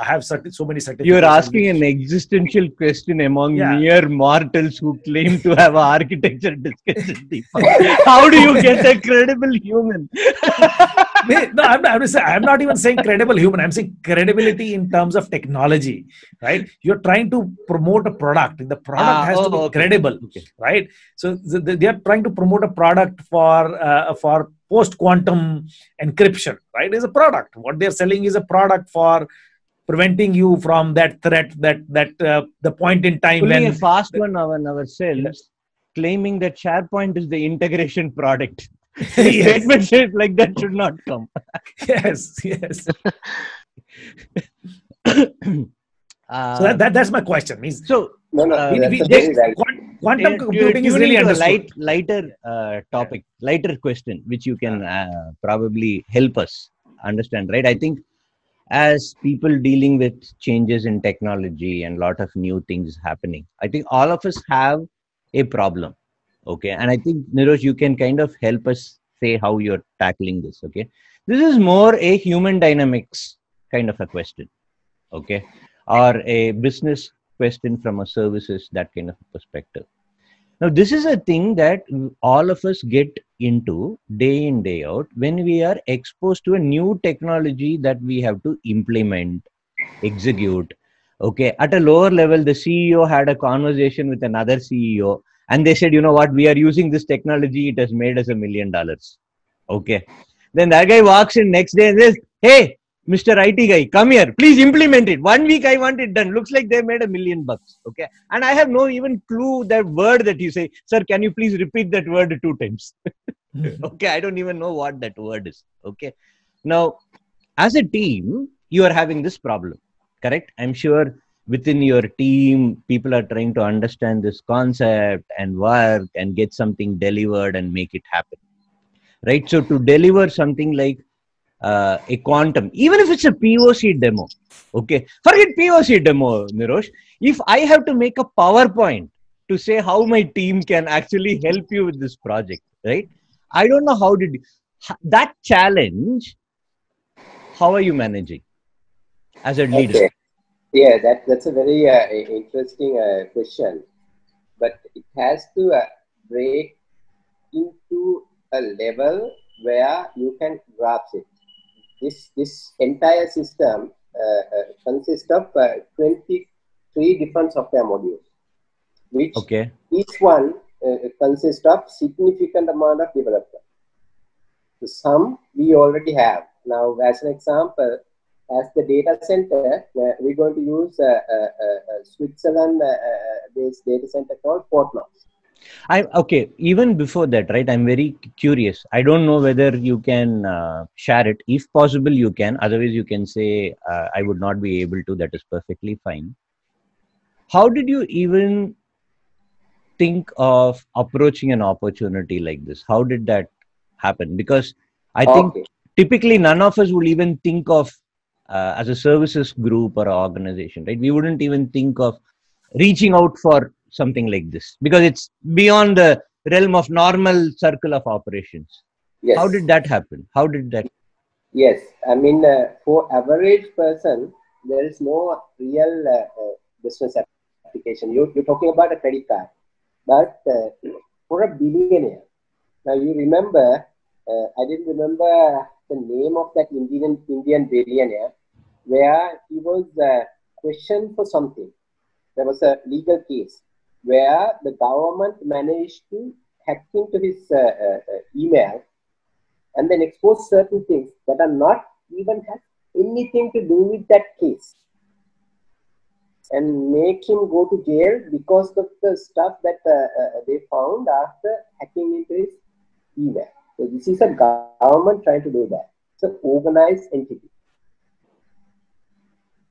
have so many certificates. You're asking an existential question among mere mortals who claim to have an architecture discussion. How do you get a credible human? No, I'm not even saying credible human. I'm saying credibility in terms of technology, right? You're trying to promote a product. The product has to be credible, right? So they're trying to promote a product for post-quantum encryption, right? Is a product. What they're selling is a product for preventing you from that threat, the point in time when... a fast one on ourselves, claiming that SharePoint is the integration product. Statements like that should not come. Yes, yes. So that's my question. Means so quantum computing is really a lighter topic, lighter question, which you can probably help us understand, right? I think as people dealing with changes in technology and a lot of new things happening, I think all of us have a problem. Okay, and I think Nirosh, you can kind of help us say how you're tackling this. Okay, this is more a human dynamics kind of a question. Okay, or a business question from a services, that kind of perspective. Now, this is a thing that all of us get into day in, day out when we are exposed to a new technology that we have to implement, execute. Okay, at a lower level, the CEO had a conversation with another CEO. And they said, you know what, we are using this technology. It has made us $1 million. Okay. Then that guy walks in next day and says, hey, Mr. IT guy, come here. Please implement it. 1 week I want it done. Looks like they made $1 million. Okay. And I have no even clue that word that you say, sir, can you please repeat that word 2 times? Okay. I don't even know what that word is. Okay. Now, as a team, you are having this problem, correct? I'm sure within your team, people are trying to understand this concept and work and get something delivered and make it happen, right? So to deliver something like a quantum, even if it's a POC demo, okay, forget POC demo, Nirosh. If I have to make a PowerPoint to say how my team can actually help you with this project, right? I don't know how did that challenge. How are you managing as a leader? Okay. Yeah, that's a very interesting question, but it has to break into a level where you can grasp it. This entire system consists of 23 different software modules, which each one consists of significant amount of development. So some we already have. Now, as an example, as the data center, we're going to use a Switzerland-based data center called Fort Knox. Okay, even before that, right, I'm very curious. I don't know whether you can share it. If possible, you can. Otherwise, you can say, I would not be able to. That is perfectly fine. How did you even think of approaching an opportunity like this? How did that happen? Because I think typically none of us will even think of as a services group or organization, right? We wouldn't even think of reaching out for something like this because it's beyond the realm of normal circle of operations. Yes. How did that happen? How did that? Yes. I mean, for average person, there is no real business application. You're talking about a credit card, but for a billionaire. Now you remember, I didn't remember the name of that Indian billionaire, where he was questioned for something. There was a legal case where the government managed to hack into his email and then expose certain things that are not even have anything to do with that case and make him go to jail because of the stuff that they found after hacking into his email. So this is a government trying to do that. It's an organized entity.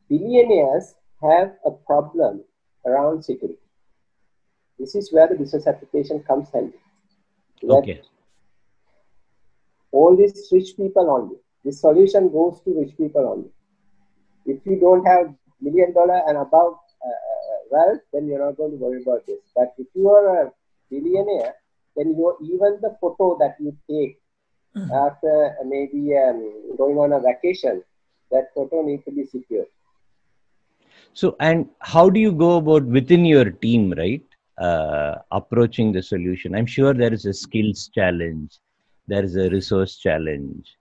Billionaires have a problem around security. This is where the business application comes handy. Okay. All these rich people only. This solution goes to rich people only. If you don't have $1 million and above wealth, then you're not going to worry about this. But if you are a billionaire, then even the photo that you take after maybe going on a vacation, that photo needs to be secure. So, and how do you go about within your team, right? Approaching the solution? I'm sure there is a skills challenge. There is a resource challenge.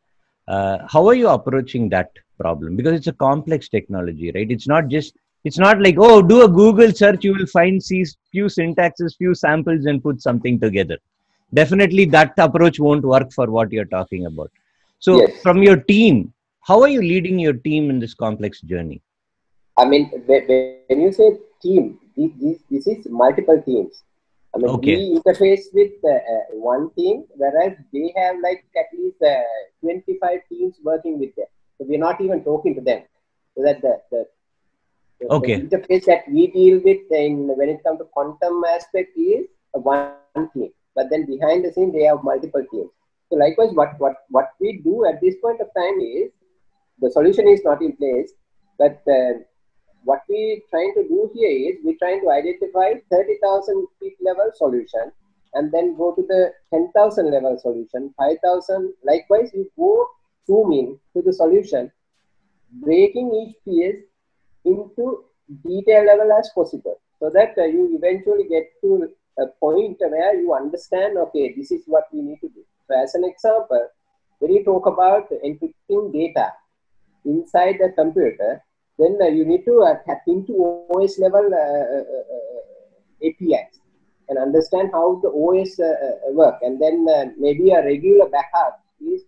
How are you approaching that problem? Because it's a complex technology, right? It's not just, it's not like, oh, do a Google search, you will find few syntaxes, few samples and put something together. Definitely that approach won't work for what you're talking about. So yes. From your team, how are you leading your team in this complex journey? I mean, when you say team, this is multiple teams. I mean, okay. We interface with one team, whereas they have like at least 25 teams working with them. So we're not even talking to them. So that the interface that we deal with when it comes to quantum aspect is one team. But then behind the scene, they have multiple teams. So likewise, what we do at this point of time is, the solution is not in place, but what we're trying to do here is, we're trying to identify 30,000 feet level solution and then go to the 10,000 level solution, 5,000. Likewise, we go zoom in to the solution, breaking each piece into detail level as possible. So that you eventually get to a point where you understand, okay, this is what we need to do. So as an example, when you talk about encrypting data inside the computer, then you need to tap into OS level APIs and understand how the OS work. And then maybe a regular backup is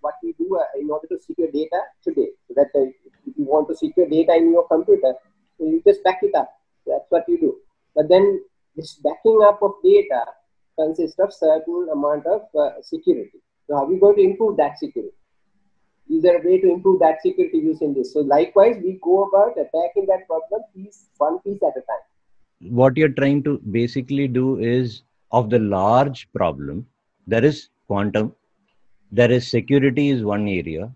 what we do in order to secure data today. So that if you want to secure data in your computer, you just back it up. That's what you do. But then this backing up of data consists of certain amount of security. So how are we going to improve that security? Is there a way to improve that security using this? So likewise, we go about attacking that problem piece, one piece at a time. What you're trying to basically do is, of the large problem, there is quantum, there is security is one area.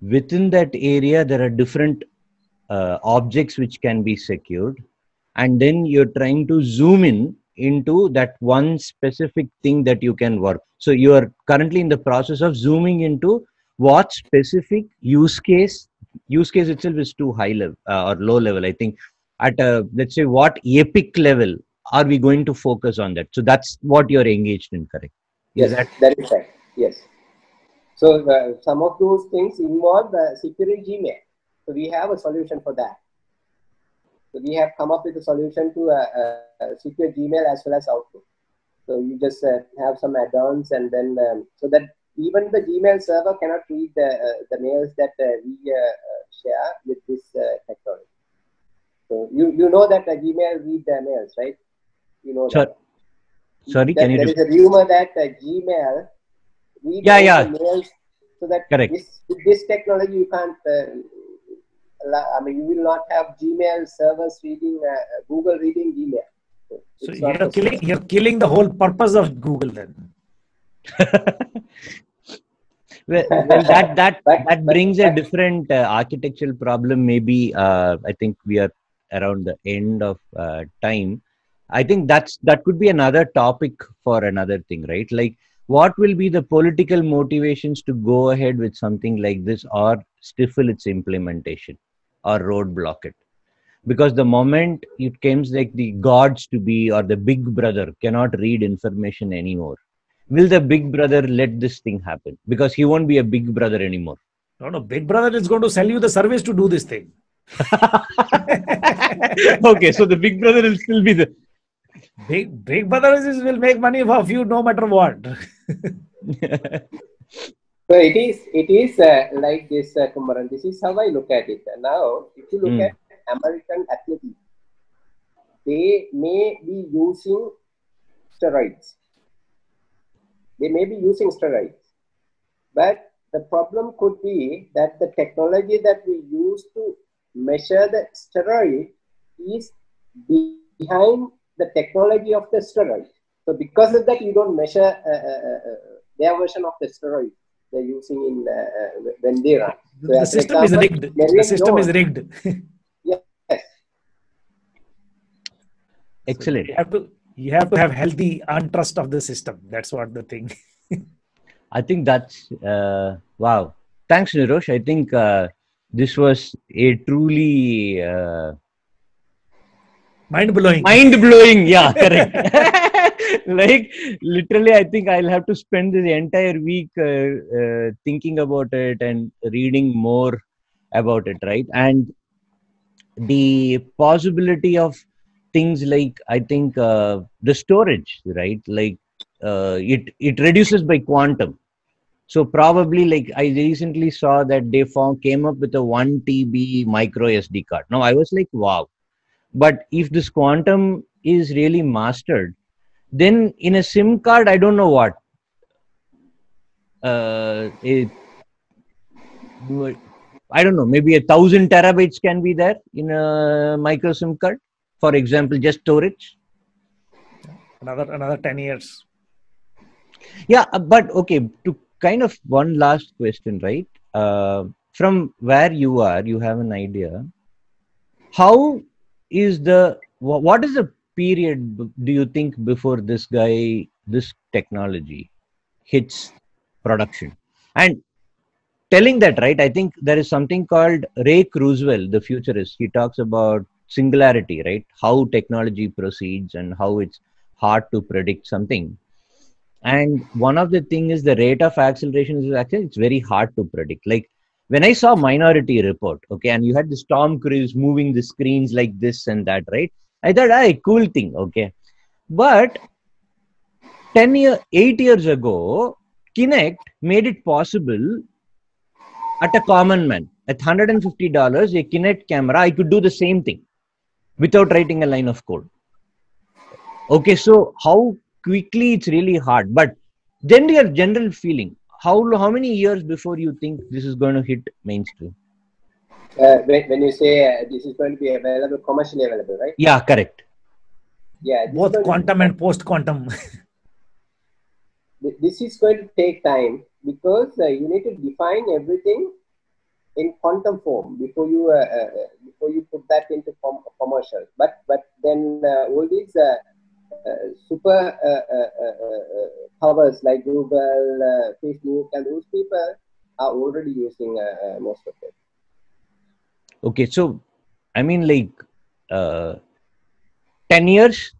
Within that area, there are different objects which can be secured. And then you're trying to zoom in into that one specific thing that you can work. So you are currently in the process of zooming into what specific use case itself is too high level or low level. I think at a, let's say what epic level are we going to focus on that? So that's what you're engaged in, correct? Yes, that is right. Yes. So some of those things involve securing Gmail. So we have a solution for that. So we have come up with a solution to secure Gmail as well as Outlook. So you just have some add-ons and then so that even the Gmail server cannot read the mails that we share with this technology. So you know that Gmail reads the mails, right? You know that. Sorry, can you? There is a rumor that Gmail reads the mails, so that with this technology you can't. I mean, you will not have Gmail servers reading, Google reading Gmail. So, you're killing the whole purpose of Google then. well, that brings a different architectural problem. Maybe I think we are around the end of time. I think that could be another topic for another thing, right? Like, what will be the political motivations to go ahead with something like this or stifle its implementation or roadblock it? Because the moment it comes like the gods to be or the big brother cannot read information anymore, will the big brother let this thing happen? Because he won't be a big brother anymore. No, big brother is going to sell you the service to do this thing. Okay, so the big brother will still be the... Big brother will make money for you no matter what. So it is like this, Kumaran. This is how I look at it. Now, if you look at American athletes, they may be using steroids. But the problem could be that the technology that we use to measure the steroid is behind the technology of the steroid. So because of that, you don't measure their version of the steroid they're using in when they run. So the system is rigged. The system is rigged. Yes. Excellent. So you have to have healthy untrust of the system. That's what the thing. I think that's, wow. Thanks, Nirosh. I think this was a truly... mind-blowing. Mind-blowing, yeah, correct. Like, literally, I think I'll have to spend this entire week thinking about it and reading more about it, right? And the possibility of things like, I think, the storage, right? Like, it reduces by quantum. So probably, like, I recently saw that they came up with a 1 TB micro SD card. Now, I was like, wow. But if this quantum is really mastered, then in a SIM card, I don't know what. I don't know, maybe 1,000 terabytes can be there in a micro SIM card, for example, just storage. Another 10 years. Yeah, but okay, to kind of one last question, right? From where you are, you have an idea. What is the period, do you think, before this technology hits production? And telling that, right, I think there is something called Ray Kurzweil, the futurist. He talks about singularity, right? How technology proceeds and how it's hard to predict something. And one of the things is the rate of acceleration is actually, it's very hard to predict. Like, when I saw Minority Report, okay, and you had this Tom Cruise moving the screens like this and that, right? I thought, hey, cool thing, okay. But 8 years ago, Kinect made it possible at a common man. At $150, a Kinect camera, I could do the same thing without writing a line of code. Okay, so how quickly it's really hard. But then your general feeling. How many years before you think this is going to hit mainstream? When you say this is going to be available, commercially available, right? Yeah, correct. Yeah. Both quantum and post-quantum. This is going to take time because you need to define everything in quantum form before you put that into commercial. But then all these super powers like Google, Facebook, and those people are already using most of it. Okay, so I mean, like 10 years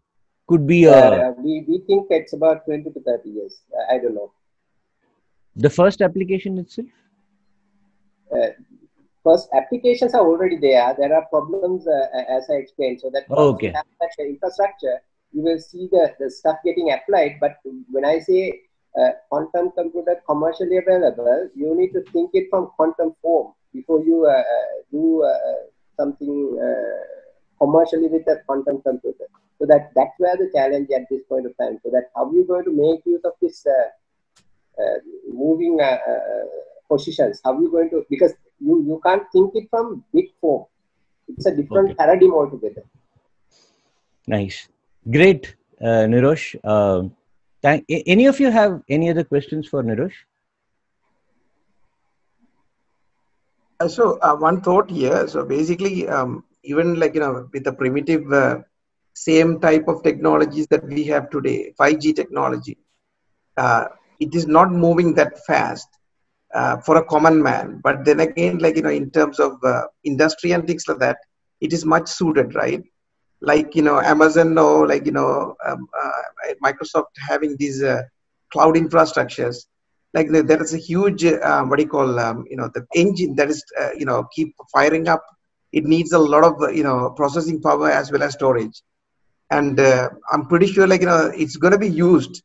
could be a... we think it's about 20 to 30 years. I don't know. The first application itself? First, applications are already there. There are problems, as I explained. So that once you have such an infrastructure, you will see the stuff getting applied. But when I say quantum computer commercially available, you need to think it from quantum form before you do something commercially with a quantum computer. So that's where the challenge at this point of time. So that how you're going to make use of this moving positions, how you going to, because you can't think it from big form. It's a different paradigm altogether. Nice. Great, Nirosh. Any of you have any other questions for Nirosh? So one thought here. So basically, even like, you know, with the primitive same type of technologies that we have today, 5G technology, it is not moving that fast for a common man. But then again, like, you know, in terms of industry and things like that, it is much suited, right? Like, you know, Amazon or like, you know, Microsoft having these cloud infrastructures, like there is a huge, what do you call, you know, the engine that is, you know, keep firing up. It needs a lot of, you know, processing power as well as storage. And I'm pretty sure, like, you know, it's going to be used,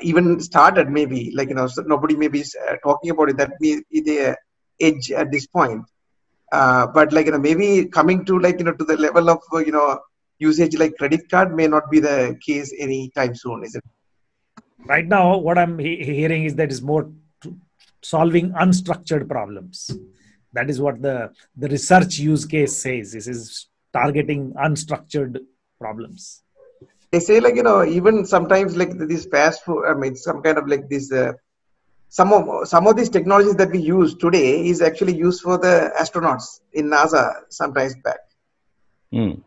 even started maybe, like, you know, so nobody may be talking about it, that may be the edge at this point. But like, you know, maybe coming to like, you know, to the level of, you know, usage like credit card may not be the case anytime soon, is it? Right now, what I'm hearing is that it's more solving unstructured problems. That is what the research use case says. This is targeting unstructured problems. They say like, you know, even sometimes like this fast food, I mean, some kind of like this... Some of these technologies that we use today is actually used for the astronauts in NASA sometimes back. Mm.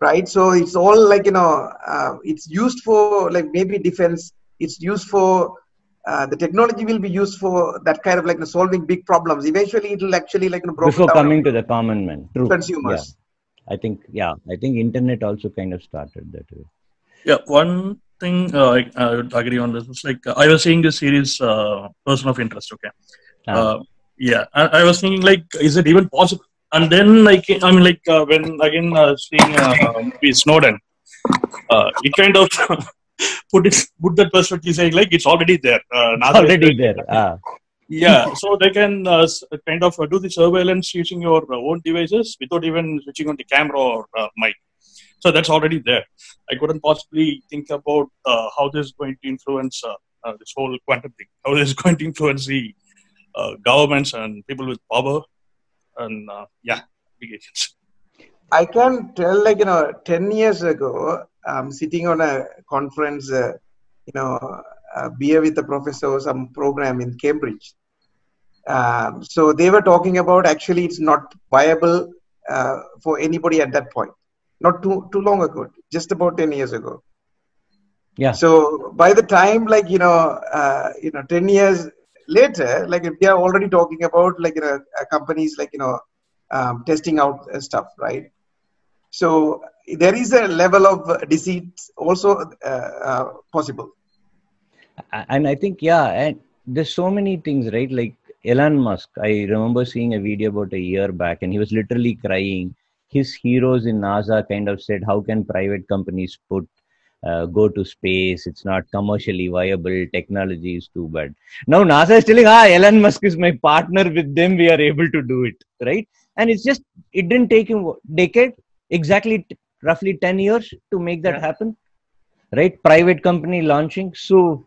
Right? So it's all like, you know, it's used for like maybe defense. It's used for the technology will be used for that kind of like solving big problems. Eventually, it will actually like broken down. Before coming to the common man, true. Consumers. Yeah. I think internet also kind of started that way. Yeah, one thing I would agree on this. It's like I was seeing this series, Person of Interest. Okay. Yeah, I was thinking like, is it even possible? And then like when again seeing Snowden, it kind of. Put that perspective, saying like it's already there. NASA already there. Yeah, so they can kind of do the surveillance using your own devices without even switching on the camera or mic. So that's already there. I couldn't possibly think about how this is going to influence this whole quantum thing. How this is going to influence the governments and people with power, and yeah, applications. I can tell, like 10 years ago. Sitting on a conference, beer with a professor, some program in Cambridge. So they were talking about actually it's not viable for anybody at that point. Not too long ago, just about 10 years ago. Yeah. So by the time, like 10 years later, like we are already talking about like companies like testing out stuff, right? So there is a level of deceit also possible. And I think, yeah, and there's so many things, right? Like Elon Musk, I remember seeing a video about a year back and he was literally crying. His heroes in NASA kind of said, how can private companies go to space? It's not commercially viable. Technology is too bad. Now NASA is telling, Elon Musk is my partner. With them, we are able to do it, right? And it's just, it didn't take him a decade. Exactly, roughly 10 years to make that happen, right? Private company launching. So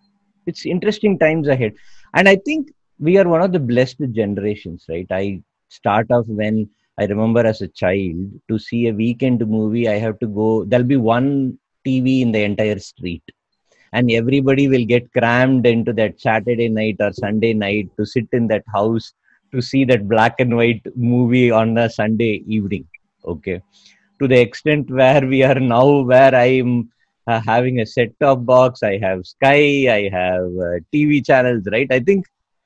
it's interesting times ahead. And I think we are one of the blessed generations, right? I start off when I remember as a child to see a weekend movie, I have to go, there'll be one TV in the entire street and everybody will get crammed into that Saturday night or Sunday night to sit in that house to see that black and white movie on a Sunday evening, okay? To the extent where we are now, where I'm having a set-top box, I have Sky, I have TV channels, right? I think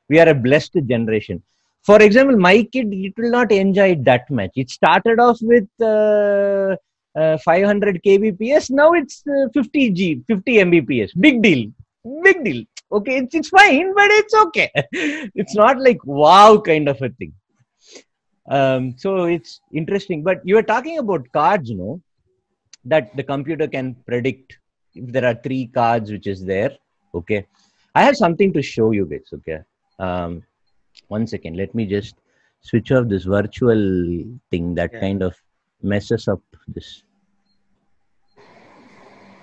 we are a blessed generation. For example, my kid, it will not enjoy it that much. It started off with 500 kbps, now it's 50 mbps. Big deal, big deal. Okay, it's fine, but it's okay. It's not like wow kind of a thing. So it's interesting, but you were talking about cards, no? That the computer can predict if there are 3 cards, which is there. Okay. I have something to show you guys. Okay. One second, let me just switch off this virtual thing that kind of messes up this.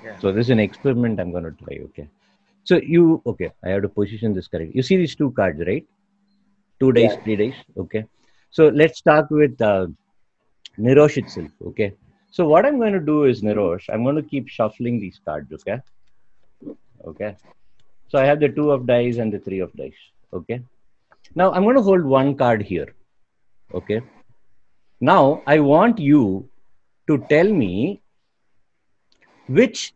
Yeah. So this is an experiment I'm going to try. Okay. So you, okay. I have to position this correctly. You see these 2 cards, right? 2 days, 3 days. Okay. So let's start with Nirosh itself, okay? So what I'm going to do is, Nirosh, I'm going to keep shuffling these cards, okay? Okay. So I have the 2 of dice and the 3 of dice, okay? Now I'm going to hold 1 card here, okay? Now I want you to tell me which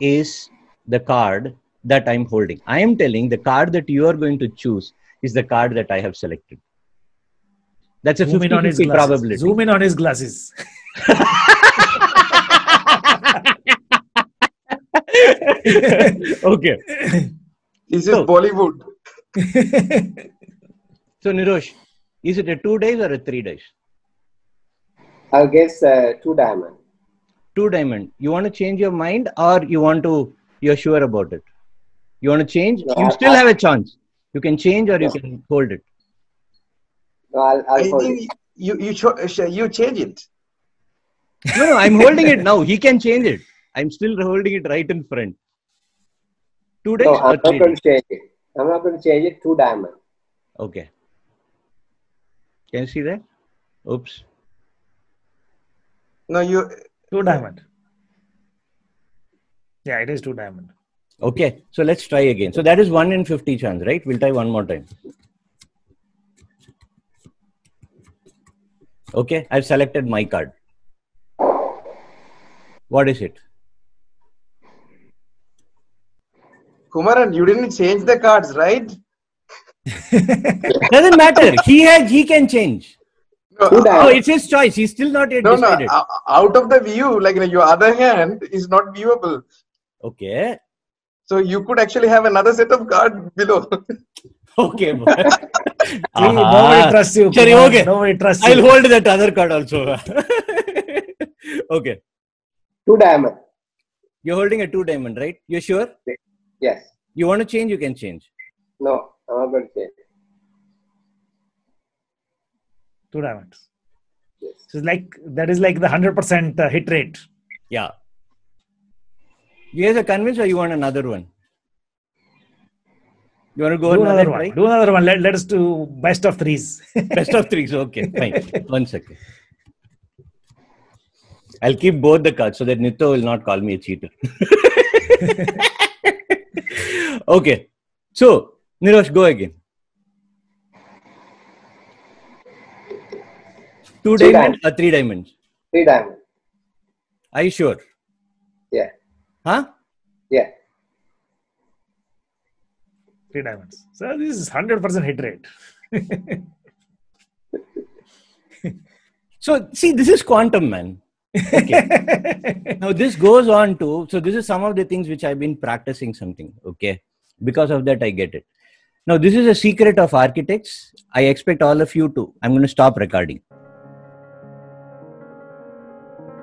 is the card that I'm holding. I am telling the card that you are going to choose is the card that I have selected. That's a 50-50 probability. Zoom in on his glasses. Okay. This is Bollywood. So, Nirosh, is it a 2 days or a 3 days? I guess 2 diamond. 2 diamond. You want to change your mind or you want to, you're sure about it? You want to change? No, you still have a chance. You can change or you can hold it. No, I think you change it. No, I'm holding it now. He can change it. I'm still holding it right in front. 2 days. No, I'm not going to change it. I'm not going to change it. 2 diamond. Okay. Can you see that? Oops. No, you 2 diamond. Yeah, it is 2 diamond. Okay. So let's try again. So that is 1 in 50 chance, right? We'll try one more time. Okay, I've selected my card. What is it? Kumaran, you didn't change the cards, right? Doesn't matter. He can change. No, oh, it's his choice. He's still not yet decided. No, out of the view, like your other hand is not viewable. Okay. So you could actually have another set of cards below. Okay, boy. Nobody trusts you. Sorry, okay. Nobody trusts you. I'll hold that other card also. Okay. 2-diamond. You're holding a 2-diamond, right? You're sure? Yes. You want to change? You can change. No, I'm not going to change. 2 diamonds. Yes. So it's like, that is like the 100% hit rate. Yeah. You guys are convinced or you want another one? You want to go another one? Right? Do another one. Let us do best of threes. Best of threes. Okay, fine. 1 second. I'll keep both the cards so that Nitya will not call me a cheater. Okay. So, Nirosh, go again. 2 diamonds or 3 diamonds? 3 diamonds. Are you sure? Yeah. Huh? Yeah. 3 diamonds. So, this is 100% hit rate. So, see, this is quantum, man. Okay. Now this goes on to, so this is some of the things which I've been practicing something. Okay. Because of that, I get it. Now this is a secret of architects. I expect all of you to, I'm going to stop recording.